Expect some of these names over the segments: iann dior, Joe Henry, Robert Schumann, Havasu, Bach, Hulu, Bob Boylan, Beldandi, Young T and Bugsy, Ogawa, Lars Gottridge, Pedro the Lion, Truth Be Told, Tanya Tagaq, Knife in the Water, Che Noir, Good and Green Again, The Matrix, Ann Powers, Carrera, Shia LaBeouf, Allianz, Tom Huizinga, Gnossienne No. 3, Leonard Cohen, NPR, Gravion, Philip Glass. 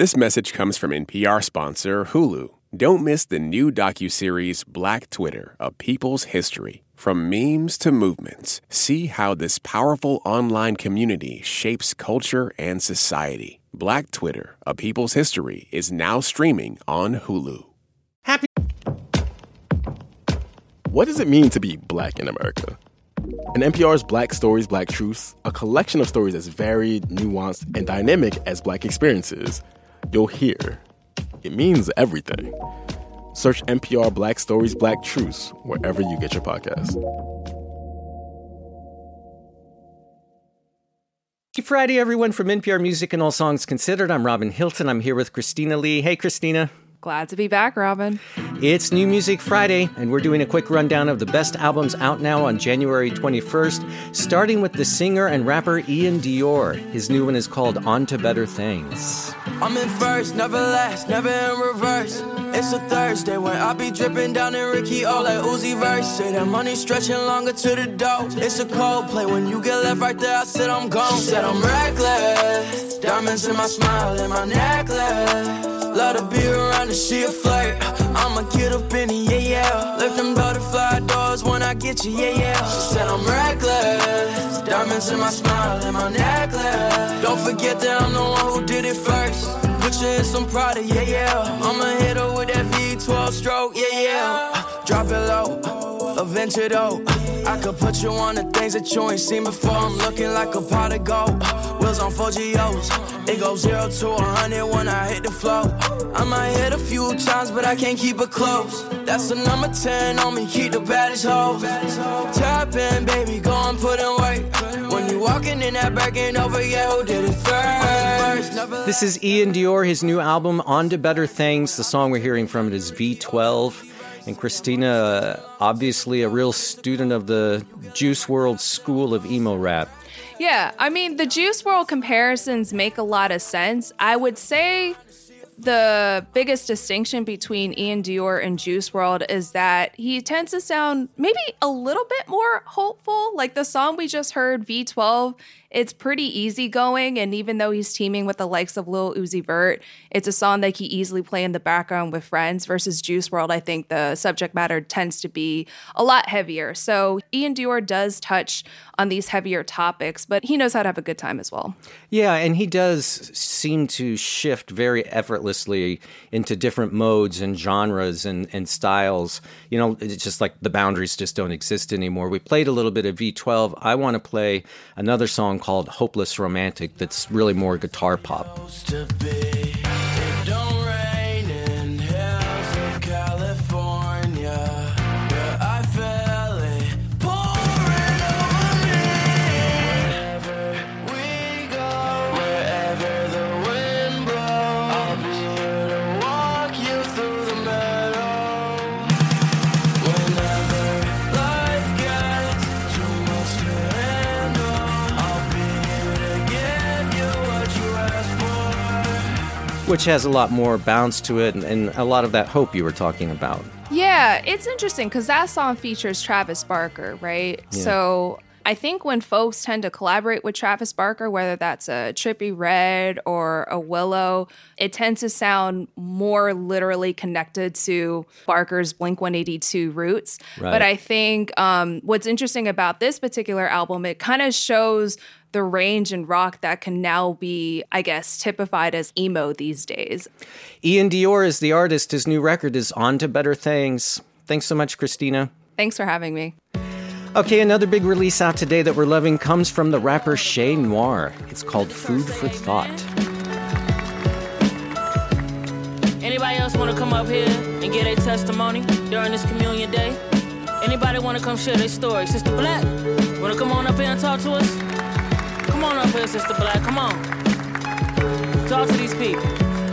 This message comes from NPR sponsor Hulu. Don't miss the new docuseries Black Twitter, A People's History. From memes to movements, see how this powerful online community shapes culture and society. Black Twitter, A People's History is now streaming on Hulu. Happy. What does it mean to be Black in America? In NPR's Black Stories, Black Truths, a collection of stories as varied, nuanced, and dynamic as Black experiences, you'll hear it means everything. Search NPR Black Stories, Black Truths wherever you get your podcasts. Happy Friday, everyone, from NPR Music and All Songs Considered. I'm Robin Hilton. I'm here with Christina Lee. Hey, Christina. Glad to be back, Robin. It's New Music Friday, and we're doing a quick rundown of the best albums out now on January 21st, starting with the singer and rapper Iann Dior. His new one is called On to Better Things. I'm in first, never last, never in reverse. It's a Thursday when I be dripping down in Ricky all like Uzi Vert. Say that money stretching longer to the dough. It's a cold play when you get left right there. I said I'm gone. She said I'm reckless. Diamonds in my smile and my necklace. Love to be around and she a flirt. I'ma get up in it, yeah, yeah. Lift them butterfly doors when I get you, yeah, yeah. She said I'm reckless. Diamonds in my smile and my necklace. Don't forget that I'm the one who did it first. Picture in some Prada, yeah, yeah. I'ma hit her with that V12 stroke, yeah, yeah. Drop it low, adventure though. I could put you on the things that you ain't seen before. I'm looking like a pot of gold. Wheels on 4GOs. It goes 0 to 100 when I hit the floor. I might hit a few times, but I can't keep it close. That's a number 10 on me, keep the baddest hoe. Tap in, baby, go and put in work. When you walking in that back end over, yeah, who did it first? This is Iann Dior, his new album, On to Better Things. The song we're hearing from it is V12. And Christina, obviously a real student of the Juice WRLD school of emo rap. Yeah, I mean, the Juice WRLD comparisons make a lot of sense. I would say the biggest distinction between Iann Dior and Juice WRLD is that he tends to sound maybe a little bit more hopeful. Like the song we just heard, V12, it's pretty easygoing, and even though he's teaming with the likes of Lil Uzi Vert, it's a song that he easily play in the background with friends, versus Juice WRLD, I think the subject matter tends to be a lot heavier. So Iann Dior does touch on these heavier topics, but he knows how to have a good time as well. Yeah, and he does seem to shift very effortlessly into different modes and genres and styles. You know, it's just like the boundaries just don't exist anymore. We played a little bit of V12. I want to play another song called Hopeless Romantic that's really more guitar pop. Which has a lot more bounce to it and a lot of that hope you were talking about. Yeah, it's interesting because that song features Travis Barker, right? Yeah. So I think when folks tend to collaborate with Travis Barker, whether that's a Trippie Red or a Willow, it tends to sound more literally connected to Barker's Blink-182 roots. Right. But I think what's interesting about this particular album, it kind of shows the range and rock that can now be, I guess, typified as emo these days. Iann Dior is the artist. His new record is On to Better Things. Thanks so much, Christina. Thanks for having me. Okay, another big release out today that we're loving comes from the rapper Che Noir. It's called Food for Thought. Anybody else want to come up here and get a testimony during this communion day? Anybody want to come share their story? Sister Black, want to come on up here and talk to us? Come on up here, Sister Black, come on. Talk to these people.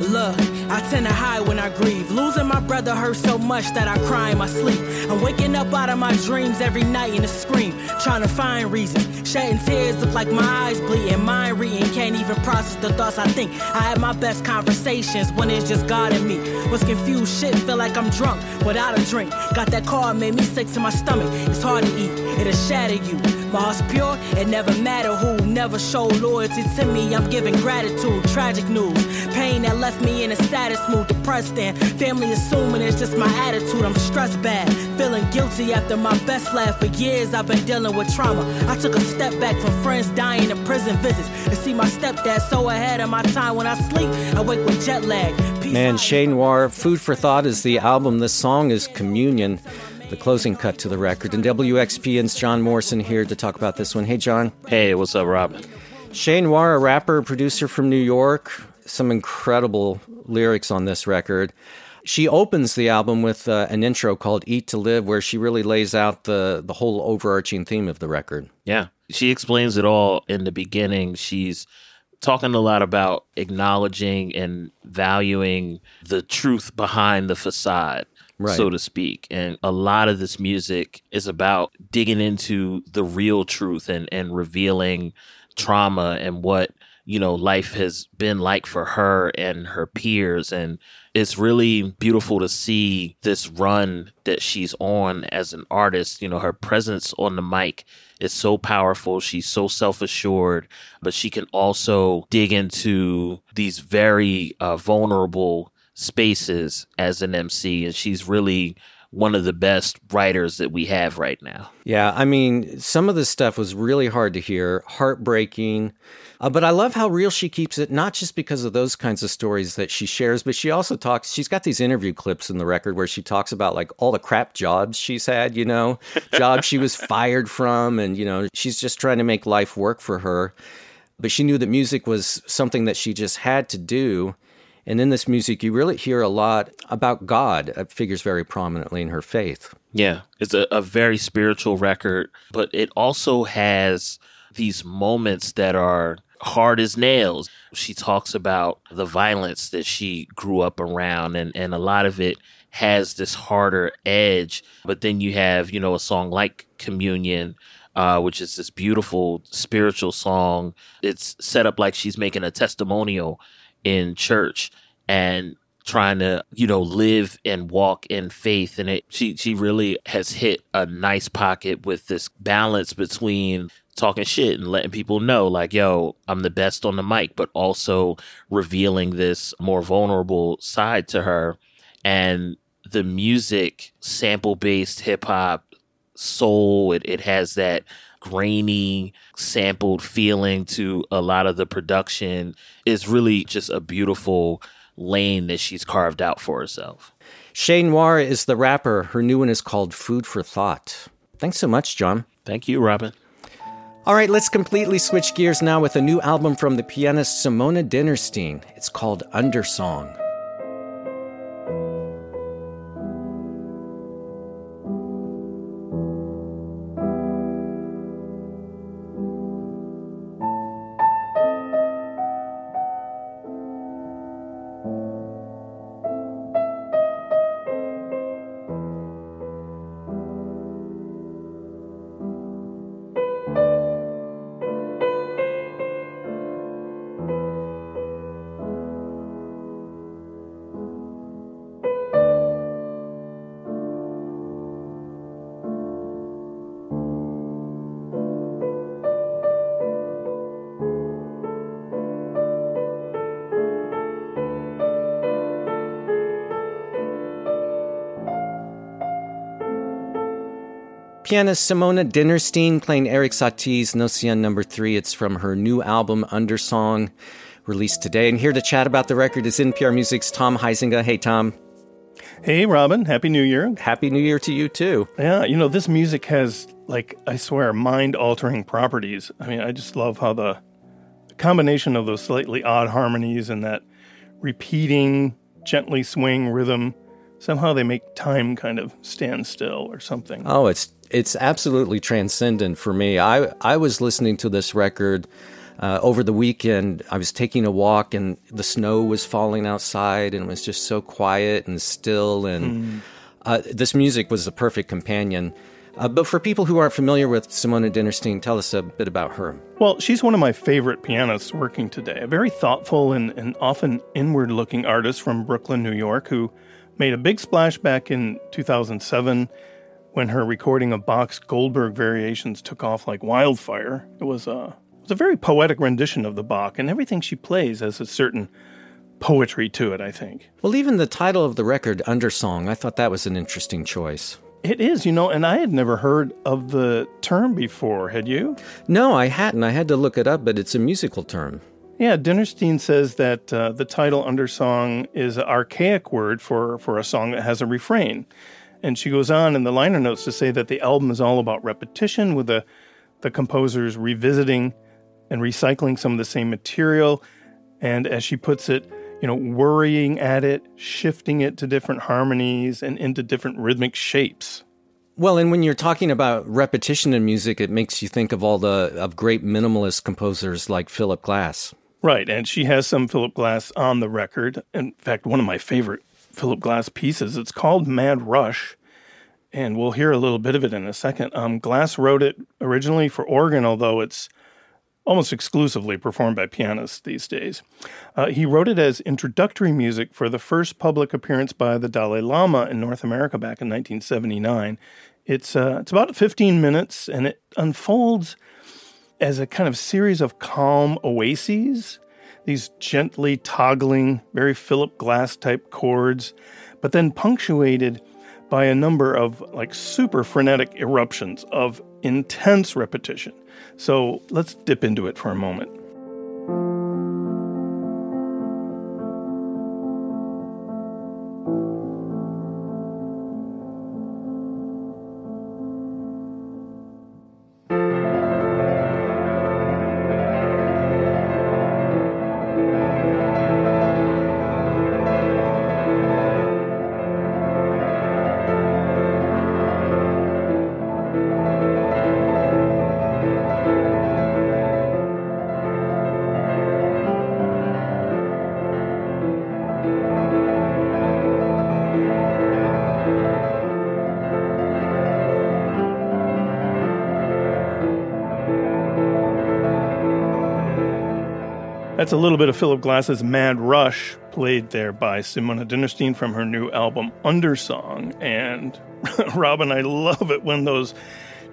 Look, I tend to hide when I grieve. Losing my brother hurts so much that I cry in my sleep. I'm waking up out of my dreams every night in a scream, trying to find reason. Shedding tears look like my eyes bleeding. Mind reading, can't even process the thoughts I think. I had my best conversations when it's just God and me. Was confused, shit, feel like I'm drunk without a drink. Got that call, made me sick to my stomach. It's hard to eat, it'll shatter you. My heart's pure, it never matter who. Never show loyalty to me, I'm giving gratitude. Tragic news, pain that left me in a saddest mood. Depressed and family assuming it's just my attitude. I'm stressed bad, feeling guilty after my best laugh. For years I've been dealing with trauma. I took a step back from friends dying in prison visits. And see my stepdad so ahead of my time. When I sleep, I wake with jet lag. Man, Che Noir, Food for Thought is the album. The song is Communion, the closing cut to the record. And WXPN's John Morrison here to talk about this one. Hey, John. Hey, what's up, Rob? Che Noir, a rapper, producer from New York. Some incredible lyrics on this record. She opens the album with an intro called Eat to Live, where she really lays out the whole overarching theme of the record. Yeah, she explains it all in the beginning. She's talking a lot about acknowledging and valuing the truth behind the facade, right, so to speak. And a lot of this music is about digging into the real truth and revealing trauma and what, you know, life has been like for her and her peers. And it's really beautiful to see this run that she's on as an artist. You know, her presence on the mic is so powerful. She's so self-assured, but she can also dig into these very vulnerable spaces as an MC. And she's really one of the best writers that we have right now. Yeah, I mean, some of this stuff was really hard to hear, heartbreaking. But I love how real she keeps it, not just because of those kinds of stories that she shares, but she also talks, she's got these interview clips in the record where she talks about like all the crap jobs she's had, you know, jobs she was fired from. And, you know, she's just trying to make life work for her. But she knew that music was something that she just had to do. And in this music, you really hear a lot about God. It figures very prominently in her faith. Yeah, it's a very spiritual record, but it also has these moments that are hard as nails. She talks about the violence that she grew up around, and a lot of it has this harder edge. But then you have, you know, a song like Communion, which is this beautiful spiritual song. It's set up like she's making a testimonial in church and trying to, you know, live and walk in faith. And she really has hit a nice pocket with this balance between talking shit and letting people know, like, yo, I'm the best on the mic, but also revealing this more vulnerable side to her. And the music, sample-based hip-hop, soul, it has that grainy, sampled feeling to a lot of the production. Is really just a beautiful lane that she's carved out for herself. Che Noir is the rapper. Her new one is called Food for Thought. Thanks so much, John. Thank you, Robin. All right, let's completely switch gears now with a new album from the pianist Simone Dinnerstein. It's called Undersong. Pianist Simone Dinnerstein playing Eric Satie's Gnossienne No. 3. It's from her new album, Undersong, released today. And here to chat about the record is NPR Music's Tom Huizinga. Hey, Tom. Hey, Robin. Happy New Year. Happy New Year to you, too. Yeah, you know, this music has, like, I swear, mind-altering properties. I mean, I just love how the combination of those slightly odd harmonies and that repeating, gently swing rhythm, somehow they make time kind of stand still or something. Oh, it's absolutely transcendent for me. I was listening to this record over the weekend. I was taking a walk and the snow was falling outside and it was just so quiet and still. And this music was the perfect companion. But for people who aren't familiar with Simone Dinnerstein, tell us a bit about her. Well, she's one of my favorite pianists working today. A very thoughtful and often inward-looking artist from Brooklyn, New York, who made a big splash back in 2007, when her recording of Bach's Goldberg Variations took off like wildfire. It was a very poetic rendition of the Bach, and everything she plays has a certain poetry to it, I think. Well, even the title of the record, Undersong, I thought that was an interesting choice. It is, you know, and I had never heard of the term before, had you? No, I hadn't. I had to look it up, but it's a musical term. Yeah, Dinnerstein says that the title undersong is an archaic word for a song that has a refrain. And she goes on in the liner notes to say that the album is all about repetition, with the composers revisiting and recycling some of the same material. And as she puts it, you know, worrying at it, shifting it to different harmonies and into different rhythmic shapes. Well, and when you're talking about repetition in music, it makes you think of all the great minimalist composers like Philip Glass. Right, and she has some Philip Glass on the record. In fact, one of my favorite Philip Glass pieces, it's called Mad Rush, and we'll hear a little bit of it in a second. Glass wrote it originally for organ, although it's almost exclusively performed by pianists these days. He wrote it as introductory music for the first public appearance by the Dalai Lama in North America back in 1979. It's about 15 minutes, and it unfolds as a kind of series of calm oases, these gently toggling, very Philip Glass-type chords, but then punctuated by a number of like super frenetic eruptions of intense repetition. So let's dip into it for a moment. That's a little bit of Philip Glass's Mad Rush, played there by Simone Dinnerstein from her new album Undersong. And Robin, I love it when those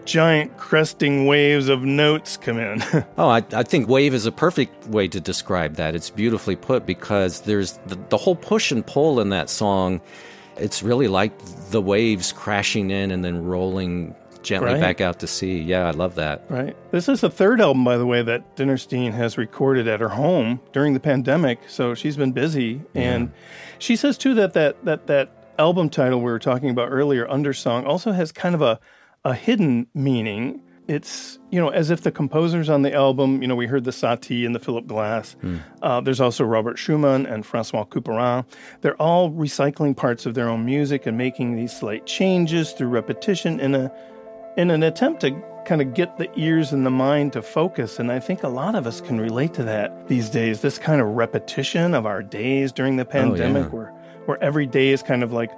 giant cresting waves of notes come in. I think wave is a perfect way to describe that. It's beautifully put, because there's the whole push and pull in that song. It's really like the waves crashing in and then rolling gently back out to sea. Yeah, I love that. Right. This is the third album, by the way, that Dinnerstein has recorded at her home during the pandemic, so she's been busy. Yeah. And she says, too, that album title we were talking about earlier, Undersong, also has kind of a hidden meaning. It's, you know, as if the composers on the album, you know, we heard the Satie and the Philip Glass. There's also Robert Schumann and Francois Couperin. They're all recycling parts of their own music and making these slight changes through repetition in an attempt to kind of get the ears and the mind to focus. And I think a lot of us can relate to that these days, this kind of repetition of our days during the pandemic. Oh, yeah. where every day is kind of like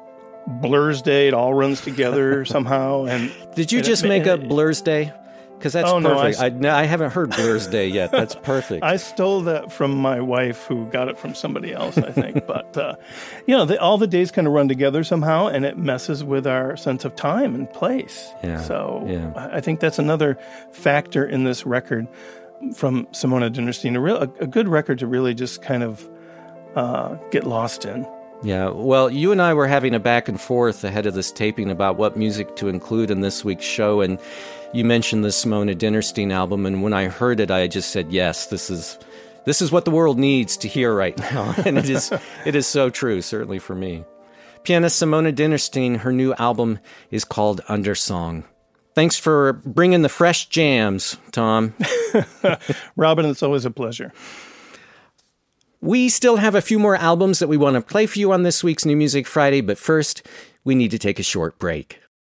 Blur's Day. It all runs together somehow. And did you just make up Blur's Day? Because that's perfect. I haven't heard Blur's Day yet. That's perfect. I stole that from my wife, who got it from somebody else, I think. But, you know, all the days kind of run together somehow, and it messes with our sense of time and place. Yeah, I think that's another factor in this record from Simone Dinnerstein, a good record to really just kind of get lost in. Yeah, well, you and I were having a back and forth ahead of this taping about what music to include in this week's show, and you mentioned the Simone Dinnerstein album, and when I heard it, I just said, yes, this is what the world needs to hear right now, and it is so true, certainly for me. Pianist Simone Dinnerstein, her new album is called Undersong. Thanks for bringing the fresh jams, Tom. Robin, it's always a pleasure. We still have a few more albums that we want to play for you on this week's New Music Friday, but first, we need to take a short break.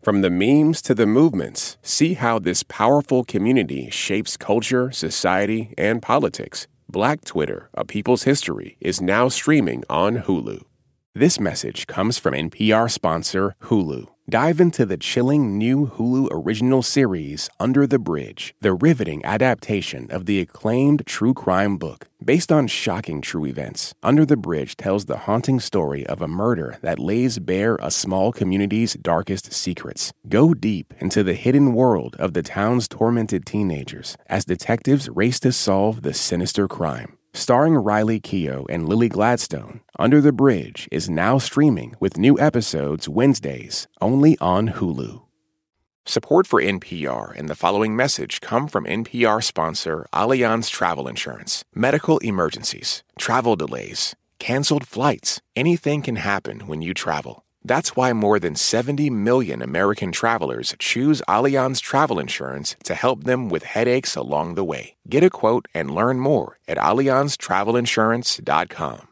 From the memes to the movements, see how this powerful community shapes culture, society, and politics. Black Twitter, A People's History, is now streaming on Hulu. This message comes from NPR sponsor Hulu. Dive into the chilling new Hulu original series, Under the Bridge, the riveting adaptation of the acclaimed true crime book. Based on shocking true events, Under the Bridge tells the haunting story of a murder that lays bare a small community's darkest secrets. Go deep into the hidden world of the town's tormented teenagers as detectives race to solve the sinister crime. Starring Riley Keough and Lily Gladstone, Under the Bridge is now streaming with new episodes Wednesdays, only on Hulu. Support for NPR and the following message come from NPR sponsor Allianz Travel Insurance. Medical emergencies, travel delays, canceled flights, anything can happen when you travel. That's why more than 70 million American travelers choose Allianz Travel Insurance to help them with headaches along the way. Get a quote and learn more at AllianzTravelInsurance.com.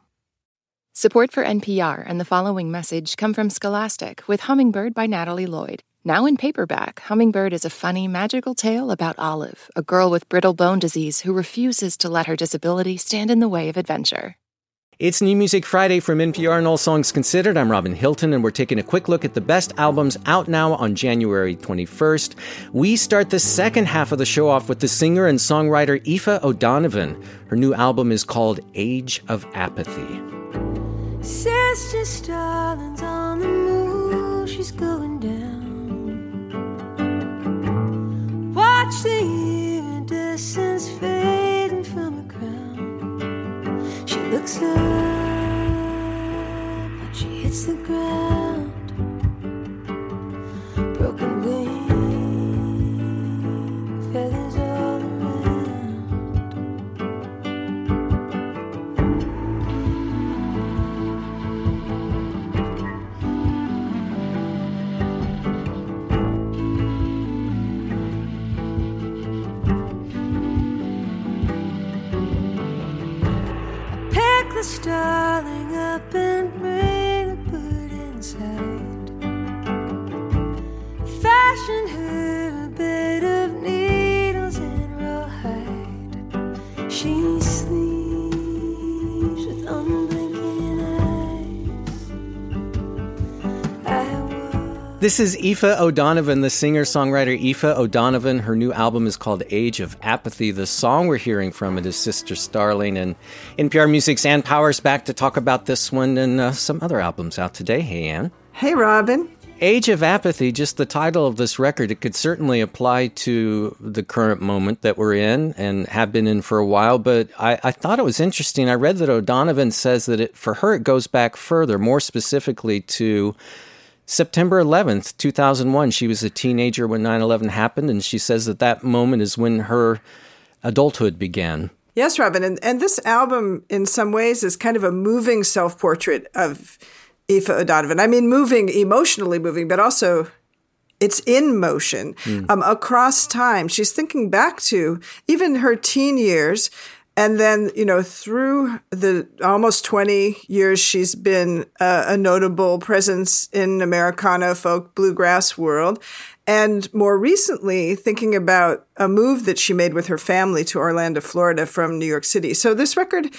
Support for NPR and the following message come from Scholastic with Hummingbird by Natalie Lloyd. Now in paperback, Hummingbird is a funny, magical tale about Olive, a girl with brittle bone disease who refuses to let her disability stand in the way of adventure. It's New Music Friday from NPR and All Songs Considered. I'm Robin Hilton, and we're taking a quick look at the best albums out now on January 21st. We start the second half of the show off with the singer and songwriter Aoife O'Donovan. Her new album is called Age of Apathy. Sister Starling's on the move, she's going down. Watch the evening distance fading from the ground. She looks up, but she hits the ground. Broken wing, feathers all around. The starling up and bring the bird inside. Fashion her a bit of needles and rawhide. She sleeps with unblinking eyes. This is Aoife O'Donovan, the singer-songwriter Aoife O'Donovan. Her new album is called Age of Apathy. The song we're hearing from it is Sister Starling. And NPR Music's Ann Powers back to talk about this one and some other albums out today. Hey, Ann. Hey, Robin. Age of Apathy, just the title of this record, it could certainly apply to the current moment that we're in and have been in for a while, but I thought it was interesting. I read that O'Donovan says that for her it goes back further, more specifically to September 11th, 2001, she was a teenager when 9/11 happened, and she says that that moment is when her adulthood began. Yes, Robin, and this album, in some ways, is kind of a moving self-portrait of Aoife O'Donovan. I mean, moving, emotionally moving, but also it's in motion across time. She's thinking back to even her teen years, and then, you know, through the almost 20 years, she's been a notable presence in Americana, folk, bluegrass world. And more recently, thinking about a move that she made with her family to Orlando, Florida from New York City. So this record,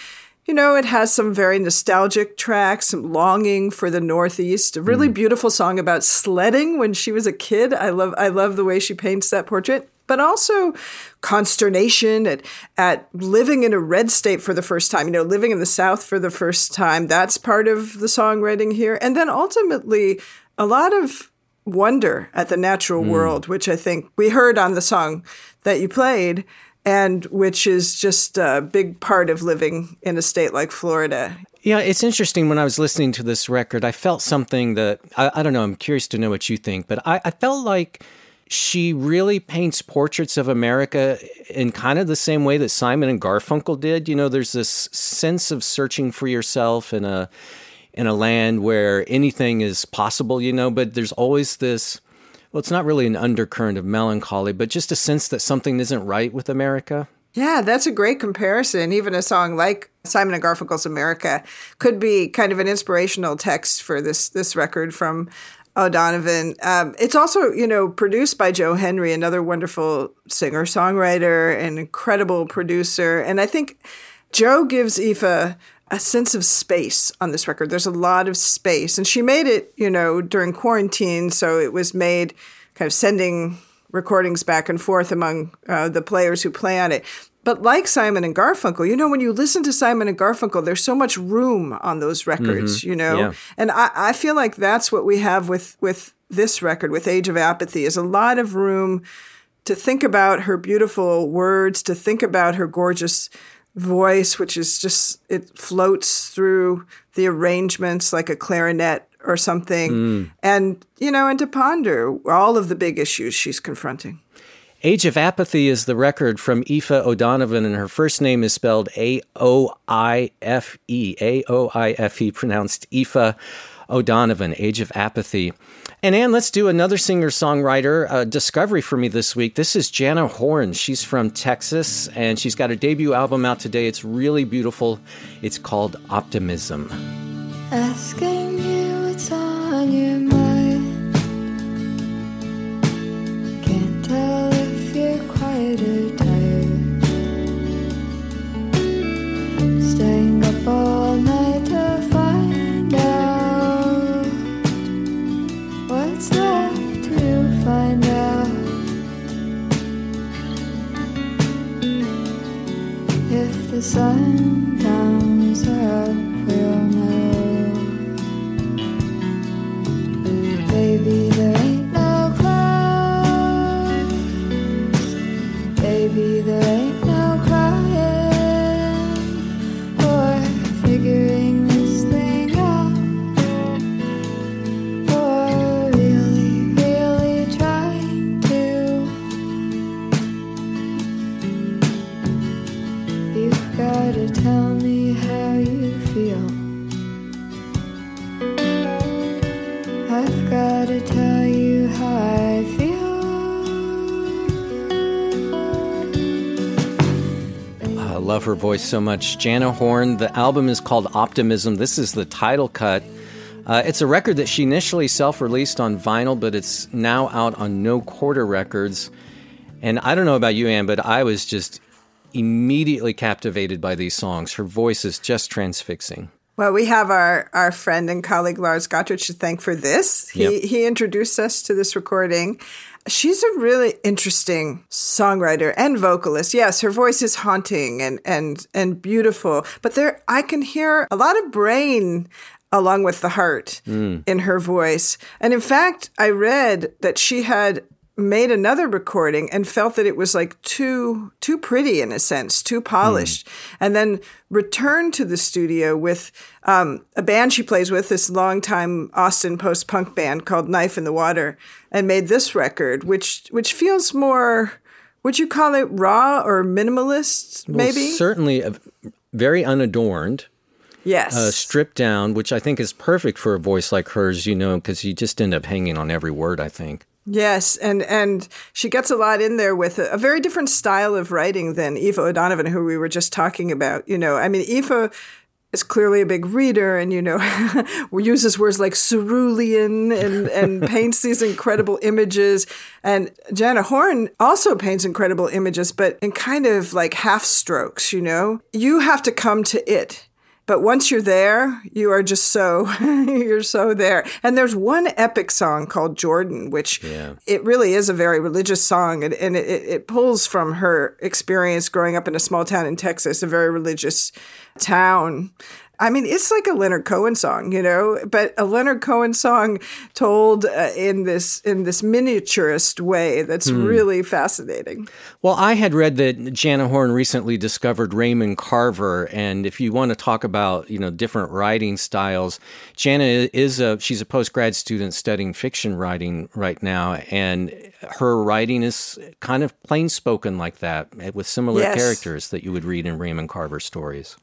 you know, it has some very nostalgic tracks, some longing for the Northeast, a really beautiful song about sledding when she was a kid. I love the way she paints that portrait. But also consternation at living in a red state for the first time, you know, living in the South for the first time. That's part of the songwriting here. And then ultimately, a lot of wonder at the natural world, which I think we heard on the song that you played, and which is just a big part of living in a state like Florida. Yeah, it's interesting. When I was listening to this record, I felt something that, I don't know, I'm curious to know what you think, but I felt like she really paints portraits of America in kind of the same way that Simon and Garfunkel did. You know, there's this sense of searching for yourself in a land where anything is possible, you know, but there's always this, well, it's not really an undercurrent of melancholy, but just a sense that something isn't right with America. Yeah, that's a great comparison. Even a song like Simon and Garfunkel's America could be kind of an inspirational text for this record from O'Donovan. It's also, you know, produced by Joe Henry, another wonderful singer-songwriter and incredible producer. And I think Joe gives Aoife a sense of space on this record. There's a lot of space. And she made it, you know, during quarantine. So it was made kind of sending recordings back and forth among the players who play on it. But like Simon and Garfunkel, you know, when you listen to Simon and Garfunkel, there's so much room on those records, you know. Yeah. And I feel like that's what we have with this record, with Age of Apathy, is a lot of room to think about her beautiful words, to think about her gorgeous voice, which is just, it floats through the arrangements like a clarinet or something. And, you know, and to ponder all of the big issues she's confronting. Age of Apathy is the record from Aoife O'Donovan, and her first name is spelled A-O-I-F-E. A-O-I-F-E, pronounced Aoife O'Donovan, Age of Apathy. And Anne, let's do another singer-songwriter discovery for me this week. This is Jana Horn. She's from Texas, and she's got her debut album out today. It's really beautiful. It's called Optimism. Asking you what's on your mind. Can't tell if you're quiet or tired. Staying up all night to find out. What's left to find out? If the sun comes up, we'll know. Baby, there ain't no clouds. Baby, there ain't no crying or figuring. Tell me how you feel. I've gotta tell you how I feel. I love her voice so much. Jana Horn. The album is called Optimism. This is the title cut. It's a record that she initially self-released on vinyl, but it's now out on No Quarter Records. And I don't know about you, Anne, but I was just immediately captivated by these songs. Her voice is just transfixing. Well, we have our friend and colleague Lars Gottridge to thank for this. He introduced us to this recording. She's a really interesting songwriter and vocalist. Yes, her voice is haunting and beautiful, but there I can hear a lot of brain along with the heart in her voice. And in fact, I read that she had made another recording and felt that it was like too pretty in a sense, too polished, and then returned to the studio with a band she plays with, this longtime Austin post-punk band called Knife in the Water, and made this record, which feels more, would you call it raw or minimalist, maybe? Well, certainly very unadorned. Yes. Stripped down, which I think is perfect for a voice like hers, you know, because you just end up hanging on every word, I think. Yes, and she gets a lot in there with a very different style of writing than Aoife O'Donovan, who we were just talking about. You know, I mean, Aoife is clearly a big reader and, you know, uses words like cerulean and paints these incredible images. And Jana Horn also paints incredible images, but in kind of like half strokes, you know. You have to come to it. But once you're there, you are just so, you're so there. And there's one epic song called Jordan, which it really is a very religious song. And it pulls from her experience growing up in a small town in Texas, a very religious town. I mean, it's like a Leonard Cohen song, you know, but a Leonard Cohen song told in this miniaturist way that's really fascinating. Well, I had read that Jana Horn recently discovered Raymond Carver, and if you want to talk about, you know, different writing styles, Jana is she's a post-grad student studying fiction writing right now, and her writing is kind of plain-spoken like that, with similar characters that you would read in Raymond Carver stories.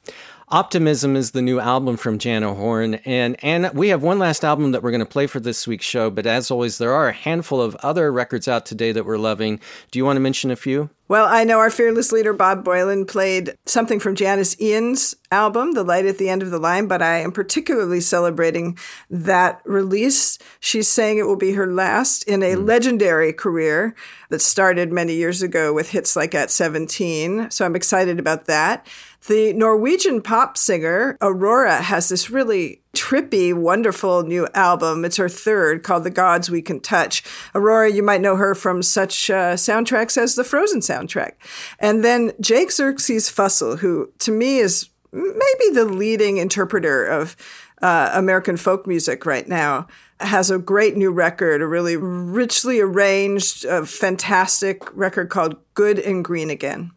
Optimism is the new album from Jana Horn, and we have one last album that we're going to play for this week's show, but as always, there are a handful of other records out today that we're loving. Do you want to mention a few? Well, I know our fearless leader, Bob Boylan, played something from Janis Ian's album, The Light at the End of the Line, but I am particularly celebrating that release. She's saying it will be her last in a legendary career that started many years ago with hits like At 17. So I'm excited about that. The Norwegian pop singer, Aurora, has this really trippy, wonderful new album. It's her third, called The Gods We Can Touch. Aurora, you might know her from such soundtracks as the Frozen soundtrack. And then Jake Xerxes Fussell, who to me is maybe the leading interpreter of American folk music right now, has a great new record, a really richly arranged, fantastic record called Good and Green Again.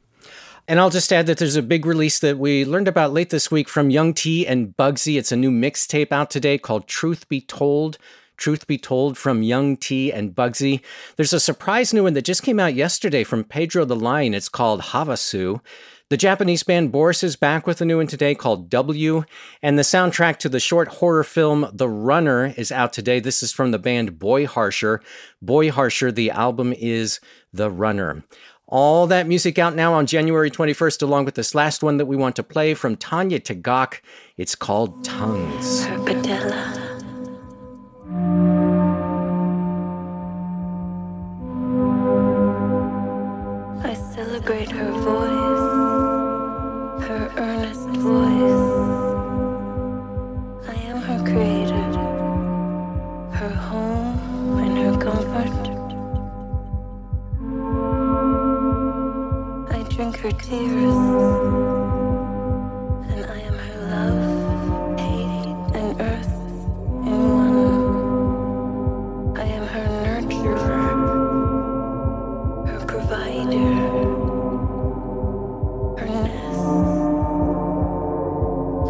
And I'll just add that there's a big release that we learned about late this week from Young T and Bugsy. It's a new mixtape out today called Truth Be Told. Truth Be Told from Young T and Bugsy. There's a surprise new one that just came out yesterday from Pedro the Lion. It's called Havasu. The Japanese band Boris is back with a new one today called W. And the soundtrack to the short horror film The Runner is out today. This is from the band Boy Harsher. Boy Harsher, the album is The Runner. All that music out now on January 21st, along with this last one that we want to play from Tanya Tagaq. It's called Tongues. Herpadella. I celebrate her voice, her earnest voice. I am her creator, her home and her comfort. Drink her tears, and I am her love, hate, and earth in one. I am her nurturer, her provider, her nest,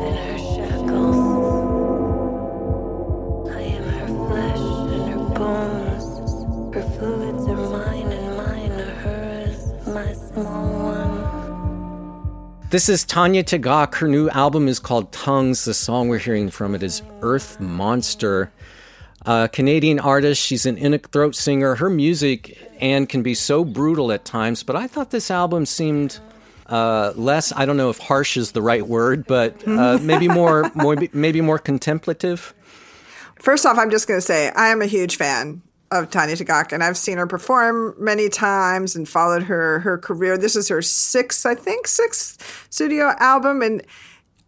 and her shackles. I am her flesh and her bones, her fluids are mine and mine are hers, my small. This is Tanya Tagaq. Her new album is called Tongues. The song we're hearing from it is Earth Monster. A Canadian artist. She's an Inuk throat singer. Her music and can be so brutal at times, but I thought this album seemed less, I don't know if harsh is the right word, but maybe more contemplative. First off, I'm just going to say I am a huge fan of Tanya Tagaq, and I've seen her perform many times and followed her career. This is her sixth studio album, and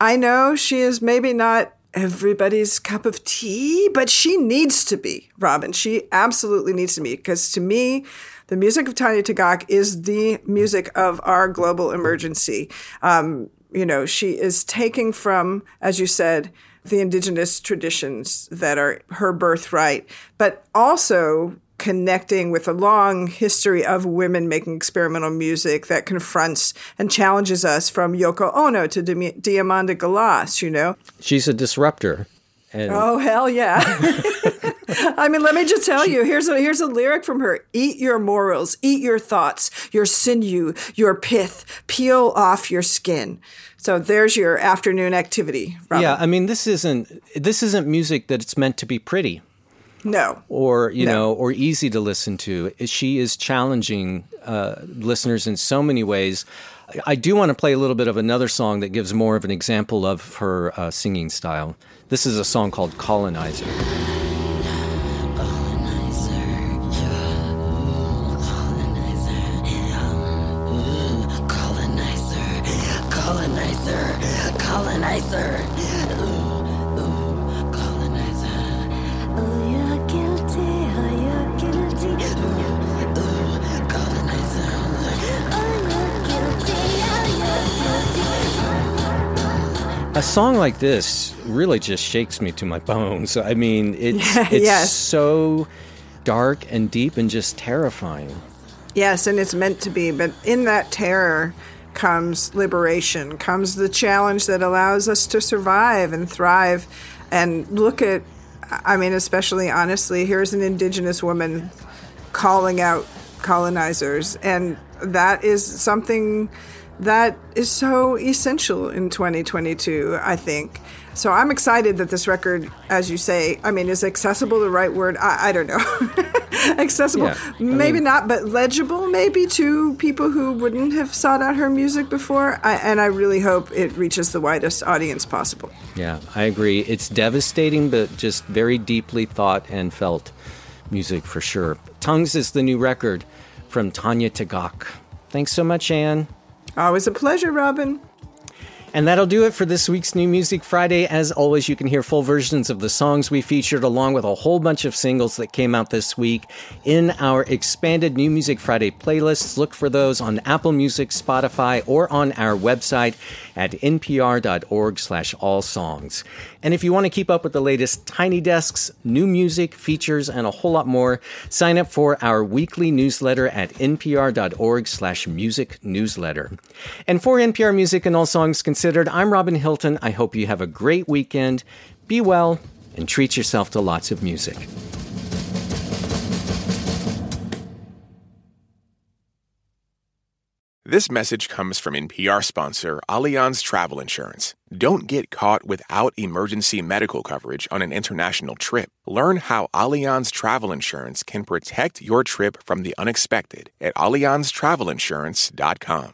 I know she is maybe not everybody's cup of tea, but she needs to be, Robin. She absolutely needs to be, because to me, the music of Tanya Tagaq is the music of our global emergency. You know, she is taking from, as you said, the indigenous traditions that are her birthright, but also connecting with a long history of women making experimental music that confronts and challenges us, from Yoko Ono to Diamanda Galas, you know? She's a disruptor. And oh, hell yeah. I mean, let me just tell you, here's a lyric from her. Eat your morals, eat your thoughts, your sinew, your pith, peel off your skin. So there's your afternoon activity, Robin. Yeah, I mean, this isn't music that it's meant to be pretty. No. Or, or easy to listen to. She is challenging listeners in so many ways. I do want to play a little bit of another song that gives more of an example of her singing style. This is a song called Colonizer. Colonizer. A song like this really just shakes me to my bones. I mean, it's so dark and deep and just terrifying. Yes, and it's meant to be. But in that terror comes liberation, comes the challenge that allows us to survive and thrive. And look at, I mean, especially honestly, here's an indigenous woman calling out colonizers. And that is something that is so essential in 2022, I think. So I'm excited that this record, as you say, I mean, is accessible the right word? I don't know. accessible. Yeah. Maybe not, but legible maybe to people who wouldn't have sought out her music before. And I really hope it reaches the widest audience possible. Yeah, I agree. It's devastating, but just very deeply thought and felt music for sure. Tongues is the new record from Tanya Tagaq. Thanks so much, Anne. Always a pleasure, Robin. And that'll do it for this week's New Music Friday. As always, you can hear full versions of the songs we featured along with a whole bunch of singles that came out this week in our expanded New Music Friday playlists. Look for those on Apple Music, Spotify, or on our website at npr.org/allsongs. And if you want to keep up with the latest Tiny Desk's new music, features, and a whole lot more, sign up for our weekly newsletter at npr.org/music-newsletter. And for NPR Music and All Songs Considered, I'm Robin Hilton. I hope you have a great weekend. Be well and treat yourself to lots of music. This message comes from NPR sponsor Allianz Travel Insurance. Don't get caught without emergency medical coverage on an international trip. Learn how Allianz Travel Insurance can protect your trip from the unexpected at AllianzTravelInsurance.com.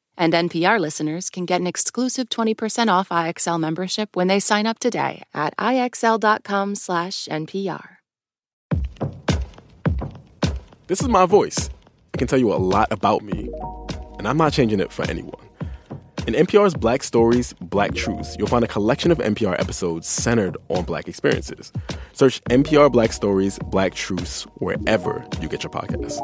And NPR listeners can get an exclusive 20% off IXL membership when they sign up today at IXL.com/NPR. This is my voice. It can tell you a lot about me. And I'm not changing it for anyone. In NPR's Black Stories, Black Truths, you'll find a collection of NPR episodes centered on Black experiences. Search NPR Black Stories, Black Truths wherever you get your podcasts.